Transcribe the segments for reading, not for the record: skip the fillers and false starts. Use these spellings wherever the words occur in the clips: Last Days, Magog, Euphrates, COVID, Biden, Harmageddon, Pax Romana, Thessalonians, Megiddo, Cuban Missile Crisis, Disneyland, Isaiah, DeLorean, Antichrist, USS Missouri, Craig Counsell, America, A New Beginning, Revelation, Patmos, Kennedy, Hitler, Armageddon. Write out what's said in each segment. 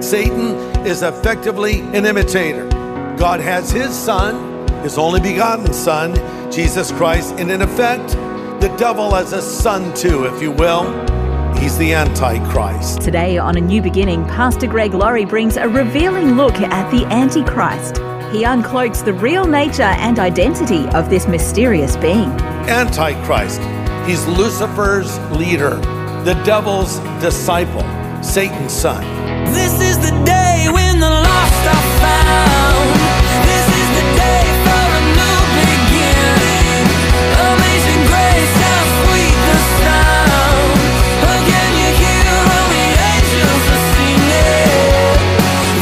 Satan is effectively an imitator. God has his son, his only begotten son, Jesus Christ, and in effect, the devil has a son too, if you will. He's the Antichrist. Today on A New Beginning, Pastor Greg Laurie brings a revealing look at the Antichrist. He uncloaks the real nature and identity of this mysterious being. Antichrist, he's Lucifer's leader, the devil's disciple, Satan's son. This is the day when the lost are found. This is the day for a new beginning. Amazing grace, how sweet the sound. Again you hear all the angels are singing.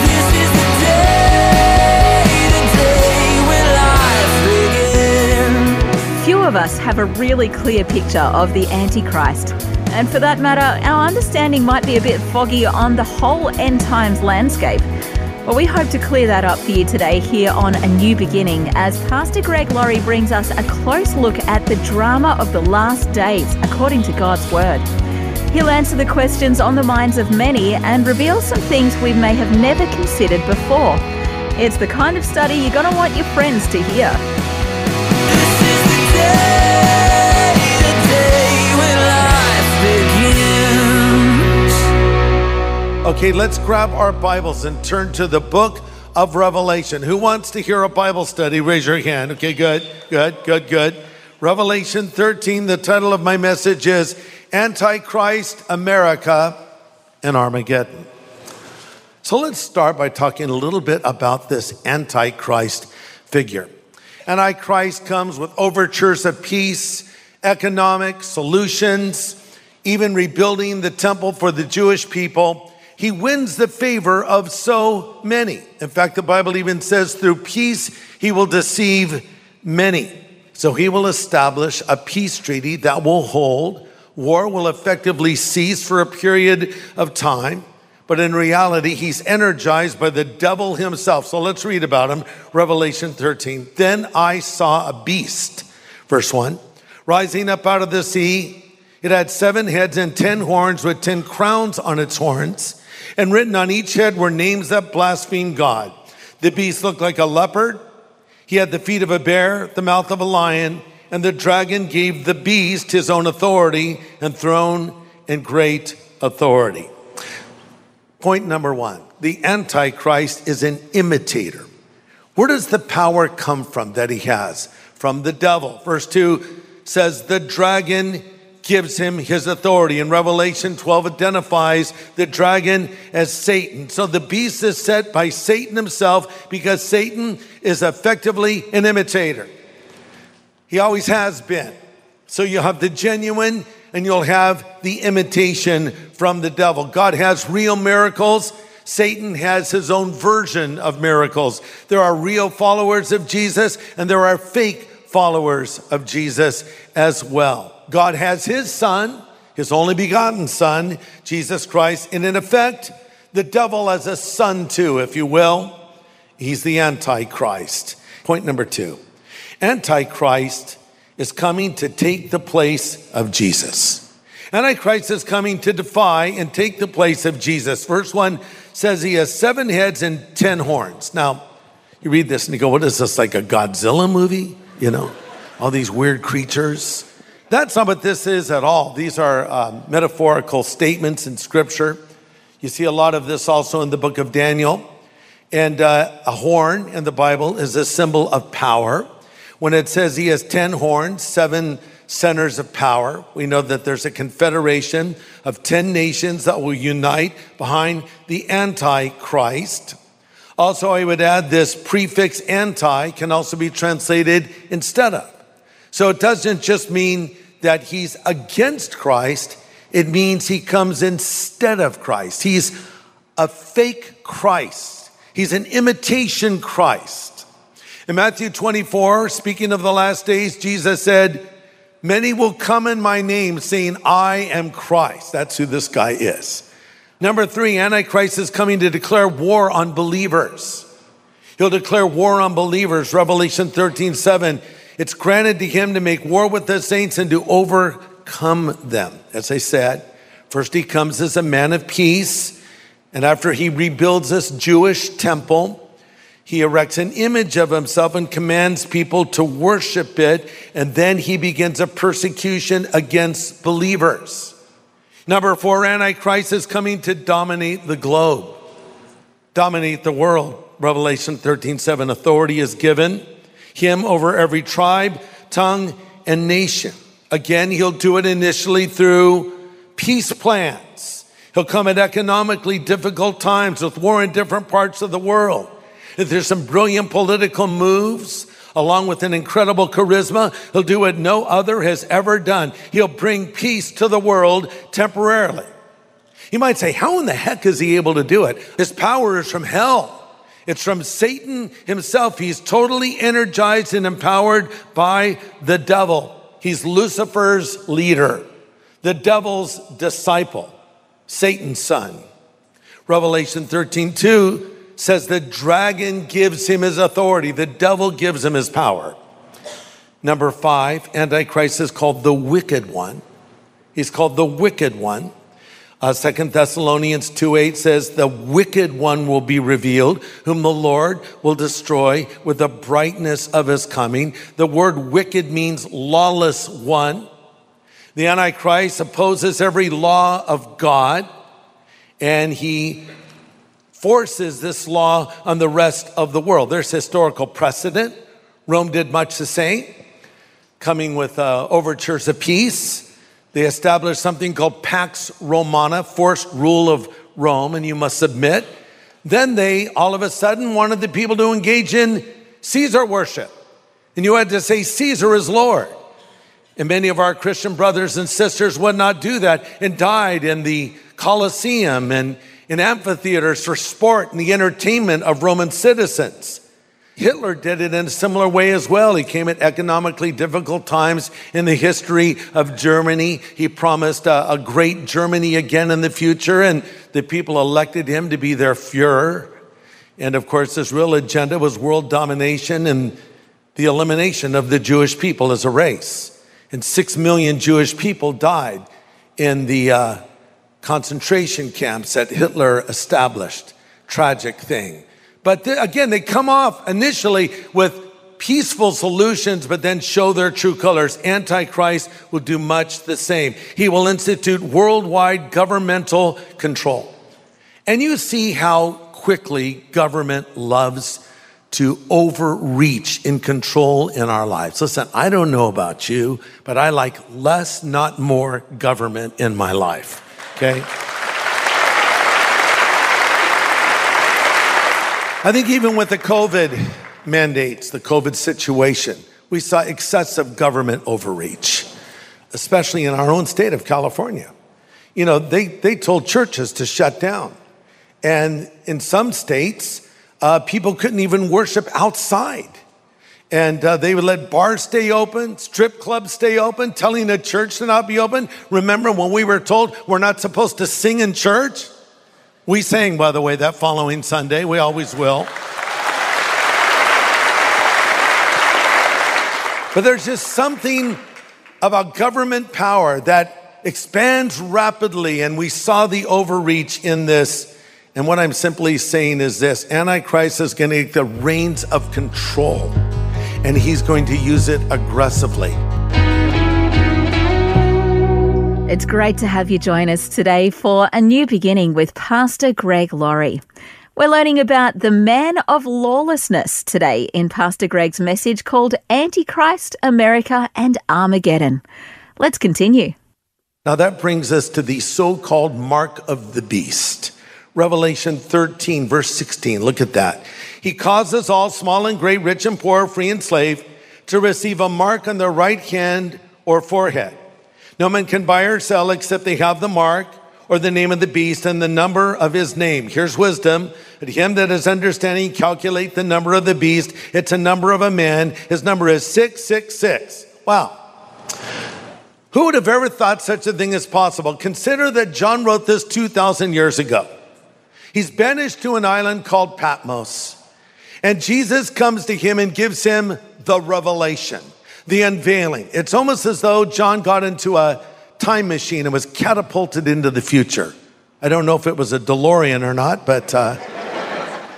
This is the day when life begins. Few of us have a really clear picture of the Antichrist. And for that matter, our understanding might be a bit foggy on the whole end times landscape. Well, we hope to clear that up for you today here on A New Beginning as Pastor Greg Laurie brings us a close look at the drama of the last days according to God's Word. He'll answer the questions on the minds of many and reveal some things we may have never considered before. It's the kind of study you're going to want your friends to hear. This is the day. Okay, let's grab our Bibles and turn to the book of Revelation. Who wants to hear a Bible study? Raise your hand. Okay, good. Revelation 13, the title of my message is Antichrist, America, and Armageddon. So let's start by talking a little bit about this Antichrist figure. Antichrist comes with overtures of peace, economic solutions, even rebuilding the temple for the Jewish people. He wins the favor of so many. In fact, the Bible even says through peace, he will deceive many. So he will establish a peace treaty that will hold. War will effectively cease for a period of time. But in reality, he's energized by the devil himself. So let's read about him. Revelation 13. Then I saw a beast, verse 1, rising up out of the sea. It had 7 heads and 10 horns with 10 crowns on its horns. And written on each head were names that blaspheme God. The beast looked like a leopard. He had the feet of a bear, the mouth of a lion, and the dragon gave the beast his own authority and throne and great authority. Point number 1, the Antichrist is an imitator. Where does the power come from that he has? From the devil. Verse 2 says the dragon gives him his authority. And Revelation 12 identifies the dragon as Satan. So the beast is set by Satan himself because Satan is effectively an imitator. He always has been. So you'll have the genuine and you'll have the imitation from the devil. God has real miracles. Satan has his own version of miracles. There are real followers of Jesus and there are fake followers of Jesus as well. God has his son, his only begotten son, Jesus Christ. And in effect, the devil has a son too, if you will. He's the Antichrist. Point number 2. Antichrist is coming to take the place of Jesus. Antichrist is coming to defy and take the place of Jesus. Verse 1 says he has 7 heads and 10 horns. Now, you read this and you go, what is this, like a Godzilla movie? You know, all these weird creatures. That's not what this is at all. These are metaphorical statements in Scripture. You see a lot of this also in the book of Daniel. And a horn in the Bible is a symbol of power. When it says he has 10 horns, 7 centers of power, we know that there's a confederation of 10 nations that will unite behind the Antichrist. Also, I would add this prefix anti can also be translated instead of. So it doesn't just mean that he's against Christ. It means he comes instead of Christ. He's a fake Christ. He's an imitation Christ. In Matthew 24, speaking of the last days, Jesus said, many will come in my name saying, I am Christ. That's who this guy is. Number three, Antichrist is coming to declare war on believers. He'll declare war on believers. Revelation 13:7. It's granted to him to make war with the saints and to overcome them. As I said, first he comes as a man of peace. And after he rebuilds this Jewish temple, he erects an image of himself and commands people to worship it. And then he begins a persecution against believers. Number four, Antichrist is coming to dominate the globe, dominate the world. Revelation 13:7, authority is given him over every tribe, tongue, and nation. Again, he'll do it initially through peace plans. He'll come at economically difficult times with war in different parts of the world. If there's some brilliant political moves, along with an incredible charisma, he'll do what no other has ever done. He'll bring peace to the world temporarily. You might say, how in the heck is he able to do it? His power is from hell. It's from Satan himself. He's totally energized and empowered by the devil. He's Lucifer's leader, the devil's disciple, Satan's son. Revelation 13:2 says the dragon gives him his authority. The devil gives him his power. Number five, Antichrist is called the wicked one. He's called the wicked one. 2 Thessalonians 2:8 says the wicked one will be revealed, whom the Lord will destroy with the brightness of his coming. The word wicked means lawless one. The Antichrist opposes every law of God, and he forces this law on the rest of the world. There's historical precedent. Rome did much the same, coming with overtures of peace. They established something called Pax Romana, forced rule of Rome, and you must submit. Then they all of a sudden wanted the people to engage in Caesar worship. And you had to say, Caesar is Lord. And many of our Christian brothers and sisters would not do that and died in the Colosseum and in amphitheaters for sport and the entertainment of Roman citizens. Hitler did it in a similar way as well. He came at economically difficult times in the history of Germany. He promised a great Germany again in the future, and the people elected him to be their Führer. And of course, his real agenda was world domination and the elimination of the Jewish people as a race. And 6 million Jewish people died in the concentration camps that Hitler established. Tragic thing. But again, they come off initially with peaceful solutions, but then show their true colors. Antichrist will do much the same. He will institute worldwide governmental control. And you see how quickly government loves to overreach and control in our lives. Listen, I don't know about you, but I like less, not more government in my life. Okay. I think even with the COVID mandates, the COVID situation, we saw excessive government overreach, especially in our own state of California. You know, they told churches to shut down. And in some states, people couldn't even worship outside. And they would let bars stay open, strip clubs stay open, telling the church to not be open. Remember when we were told we're not supposed to sing in church? We sang, by the way, that following Sunday. We always will. But there's just something about government power that expands rapidly, and we saw the overreach in this. And what I'm simply saying is this: Antichrist is going to take the reins of control, and he's going to use it aggressively. It's great to have you join us today for A New Beginning with Pastor Greg Laurie. We're learning about the man of lawlessness today in Pastor Greg's message called Antichrist, America, and Armageddon. Let's continue. Now that brings us to the so-called mark of the beast. Revelation 13, verse 16. Look at that. He causes all, small and great, rich and poor, free and slave, to receive a mark on their right hand or forehead. No man can buy or sell except they have the mark, or the name of the beast and the number of his name. Here's wisdom. To him that is understanding, calculate the number of the beast. It's a number of a man. His number is 666. Wow. Who would have ever thought such a thing is possible? Consider that John wrote this 2,000 years ago. He's banished to an island called Patmos. And Jesus comes to him and gives him the revelation, the unveiling. It's almost as though John got into a time machine and was catapulted into the future. I don't know if it was a DeLorean or not, but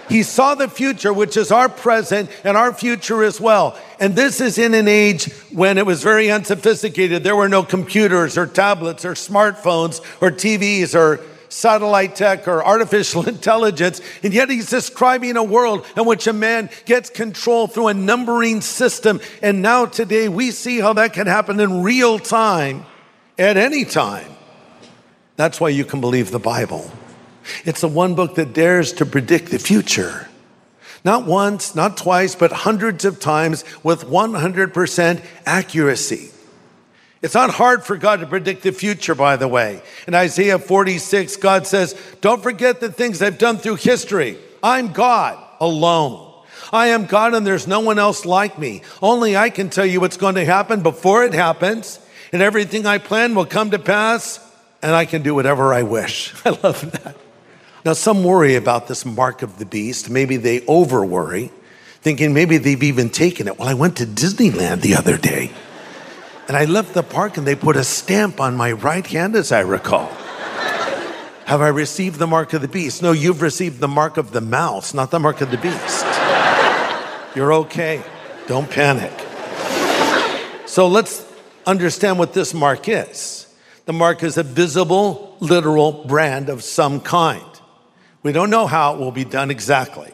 he saw the future, which is our present and our future as well. And this is in an age when it was very unsophisticated. There were no computers or tablets or smartphones or TVs or satellite tech or artificial intelligence. And yet he's describing a world in which a man gets control through a numbering system. And now today we see how that can happen in real time at any time. That's why you can believe the Bible. It's the one book that dares to predict the future. Not once, not twice, but hundreds of times with 100% accuracy. It's not hard for God to predict the future, by the way. In Isaiah 46, God says, don't forget the things I've done through history. I'm God alone. I am God and there's no one else like me. Only I can tell you what's going to happen before it happens. And everything I plan will come to pass. And I can do whatever I wish. I love that. Now, some worry about this mark of the beast. Maybe they over-worry, thinking maybe they've even taken it. Well, I went to Disneyland the other day. And I left the park and they put a stamp on my right hand, as I recall. Have I received the mark of the beast? No, you've received the mark of the mouse, not the mark of the beast. You're okay. Don't panic. So let's understand what this mark is. The mark is a visible, literal brand of some kind. We don't know how it will be done exactly.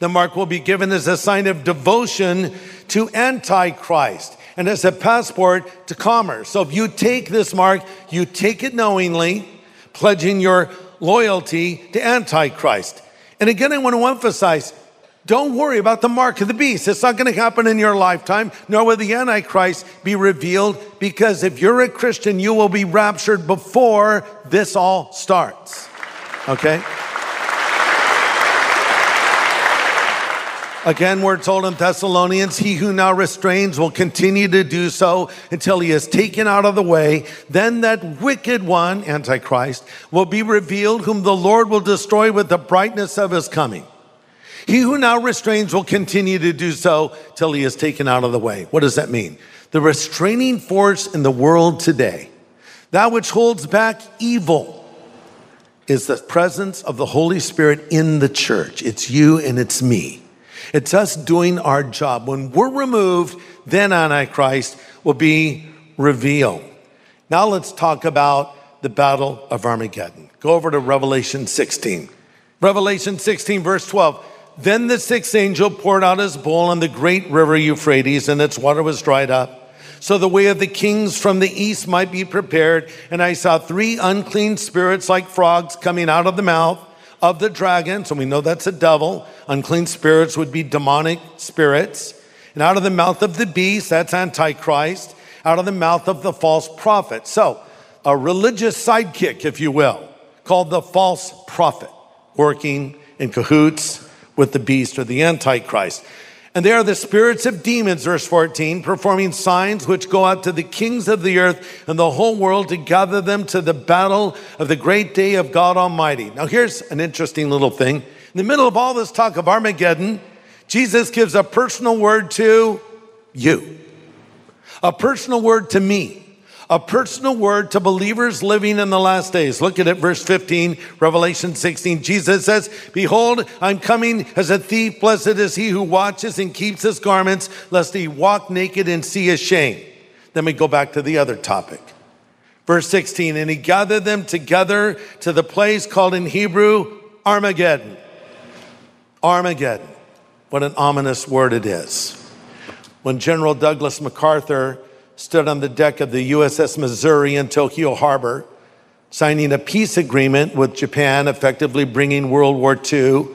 The mark will be given as a sign of devotion to Antichrist, and as a passport to commerce. So if you take this mark, you take it knowingly, pledging your loyalty to Antichrist. And again, I want to emphasize, don't worry about the mark of the beast. It's not going to happen in your lifetime, nor will the Antichrist be revealed, because if you're a Christian, you will be raptured before this all starts. Okay? Again, we're told in Thessalonians, he who now restrains will continue to do so until he is taken out of the way. Then that wicked one, Antichrist, will be revealed, whom the Lord will destroy with the brightness of his coming. He who now restrains will continue to do so till he is taken out of the way. What does that mean? The restraining force in the world today, that which holds back evil, is the presence of the Holy Spirit in the church. It's you and it's me. It's us doing our job. When we're removed, then Antichrist will be revealed. Now let's talk about the battle of Armageddon. Go over to Revelation 16. Revelation 16, verse 12. Then the sixth angel poured out his bowl on the great river Euphrates, and its water was dried up, so the way of the kings from the east might be prepared. And I saw three unclean spirits like frogs coming out of the mouth of the dragon. So we know that's a devil. Unclean spirits would be demonic spirits. And out of the mouth of the beast, that's Antichrist, out of the mouth of the false prophet. So a religious sidekick, if you will, called the false prophet, working in cahoots with the beast or the Antichrist. And they are the spirits of demons, verse 14, performing signs which go out to the kings of the earth and the whole world to gather them to the battle of the great day of God Almighty. Now here's an interesting little thing. In the middle of all this talk of Armageddon, Jesus gives a personal word to you, a personal word to me, a personal word to believers living in the last days. Look at it, verse 15, Revelation 16. Jesus says, behold, I'm coming as a thief. Blessed is he who watches and keeps his garments, lest he walk naked and see his shame. Then we go back to the other topic. Verse 16, and he gathered them together to the place called in Hebrew, Armageddon. Armageddon. What an ominous word it is. When General Douglas MacArthur stood on the deck of the USS Missouri in Tokyo Harbor, signing a peace agreement with Japan, effectively bringing World War II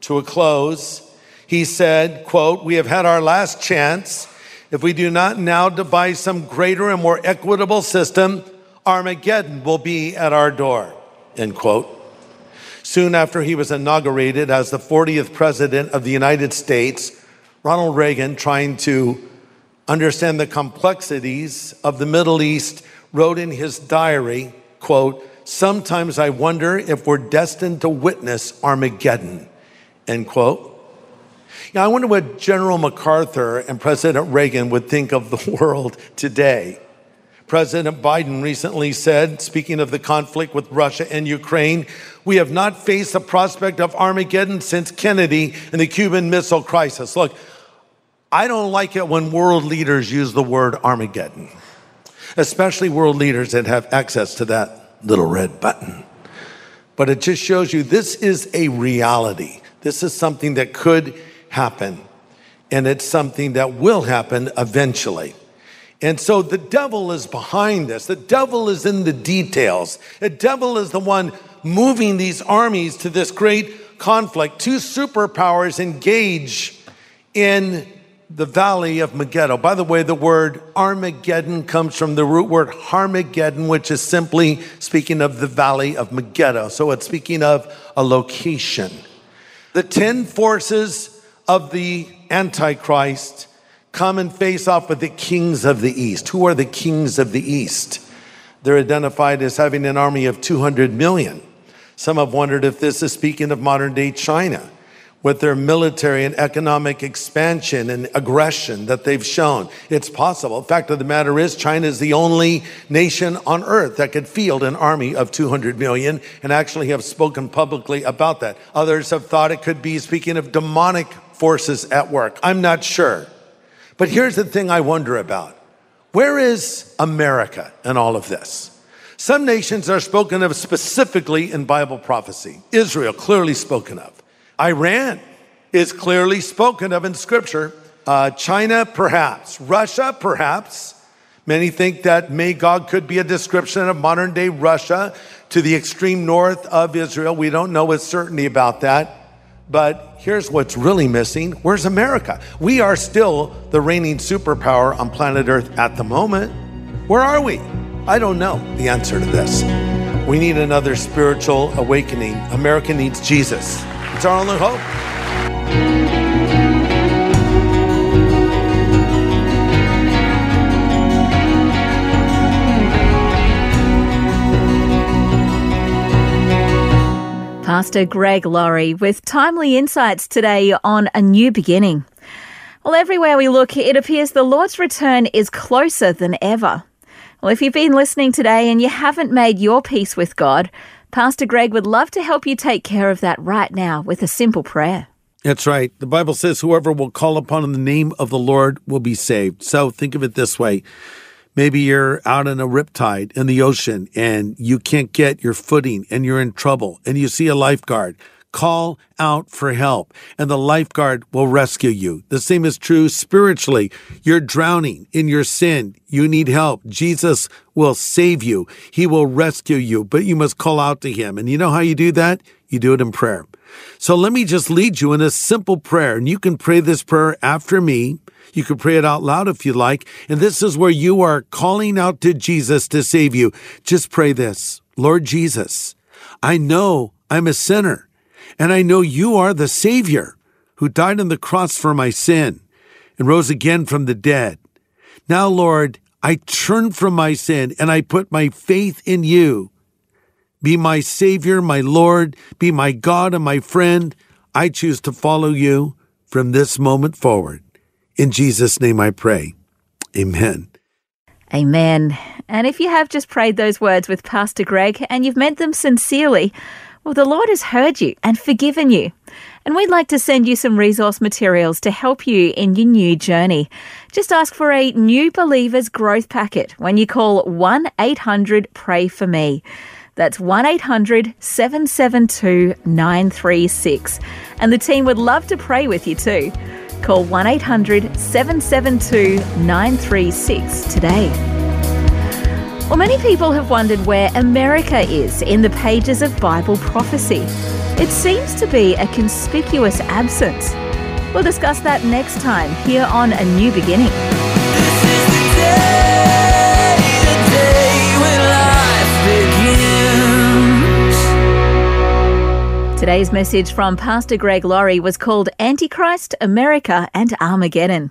to a close. He said, quote, we have had our last chance. If we do not now devise some greater and more equitable system, Armageddon will be at our door. end quote. Soon after he was inaugurated as the 40th president of the United States, Ronald Reagan, trying to understand the complexities of the Middle East, wrote in his diary, quote, "Sometimes I wonder if we're destined to witness Armageddon," end quote. Now, I wonder what General MacArthur and President Reagan would think of the world today. President Biden recently said, speaking of the conflict with Russia and Ukraine, "We have not faced the prospect of Armageddon since Kennedy and the Cuban Missile Crisis." Look, I don't like it when world leaders use the word Armageddon, especially world leaders that have access to that little red button. But it just shows you this is a reality. This is something that could happen, and it's something that will happen eventually. And so the devil is behind this. The devil is in the details. The devil is the one moving these armies to this great conflict. Two superpowers engage in the valley of Megiddo. By the way, the word Armageddon comes from the root word Harmageddon, which is simply speaking of the valley of Megiddo. So it's speaking of a location. The 10 forces of the Antichrist come and face off with the kings of the East. Who are the kings of the East? They're identified as having an army of 200 million. Some have wondered if this is speaking of modern-day China, with their military and economic expansion and aggression that they've shown. It's possible. The fact of the matter is, China is the only nation on earth that could field an army of 200 million and actually have spoken publicly about that. Others have thought it could be speaking of demonic forces at work. I'm not sure. But here's the thing I wonder about. Where is America in all of this? Some nations are spoken of specifically in Bible prophecy. Israel, clearly spoken of. Iran is clearly spoken of in Scripture. China, perhaps. Russia, perhaps. Many think that Magog could be a description of modern-day Russia to the extreme north of Israel. We don't know with certainty about that. But here's what's really missing. Where's America? We are still the reigning superpower on planet Earth at the moment. Where are we? I don't know the answer to this. We need another spiritual awakening. America needs Jesus. It's our only hope. Pastor Greg Laurie with timely insights today on A New Beginning. Well, everywhere we look, it appears the Lord's return is closer than ever. Well, if you've been listening today and you haven't made your peace with God, Pastor Greg would love to help you take care of that right now with a simple prayer. That's right. The Bible says whoever will call upon the name of the Lord will be saved. So think of it this way. Maybe you're out in a riptide in the ocean and you can't get your footing and you're in trouble and you see a lifeguard. Call out for help, and the lifeguard will rescue you. The same is true spiritually. You're drowning in your sin. You need help. Jesus will save you. He will rescue you, but you must call out to him. And you know how you do that? You do it in prayer. So let me just lead you in a simple prayer, and you can pray this prayer after me. You can pray it out loud if you like. And this is where you are calling out to Jesus to save you. Just pray this. Lord Jesus, I know I'm a sinner. And I know you are the Savior who died on the cross for my sin and rose again from the dead. Now, Lord, I turn from my sin and I put my faith in you. Be my Savior, my Lord, be my God and my friend. I choose to follow you from this moment forward. In Jesus' name I pray. Amen. Amen. And if you have just prayed those words with Pastor Greg and you've meant them sincerely, well, the Lord has heard you and forgiven you. And we'd like to send you some resource materials to help you in your new journey. Just ask for a New Believers Growth Packet when you call 1-800-PRAY-FOR-ME. That's 1-800-772-936. And the team would love to pray with you too. Call 1-800-772-936 today. Well, many people have wondered where America is in the pages of Bible prophecy. It seems to be a conspicuous absence. We'll discuss that next time here on A New Beginning. This is the day when life begins. Today's message from Pastor Greg Laurie was called Antichrist, America and Armageddon.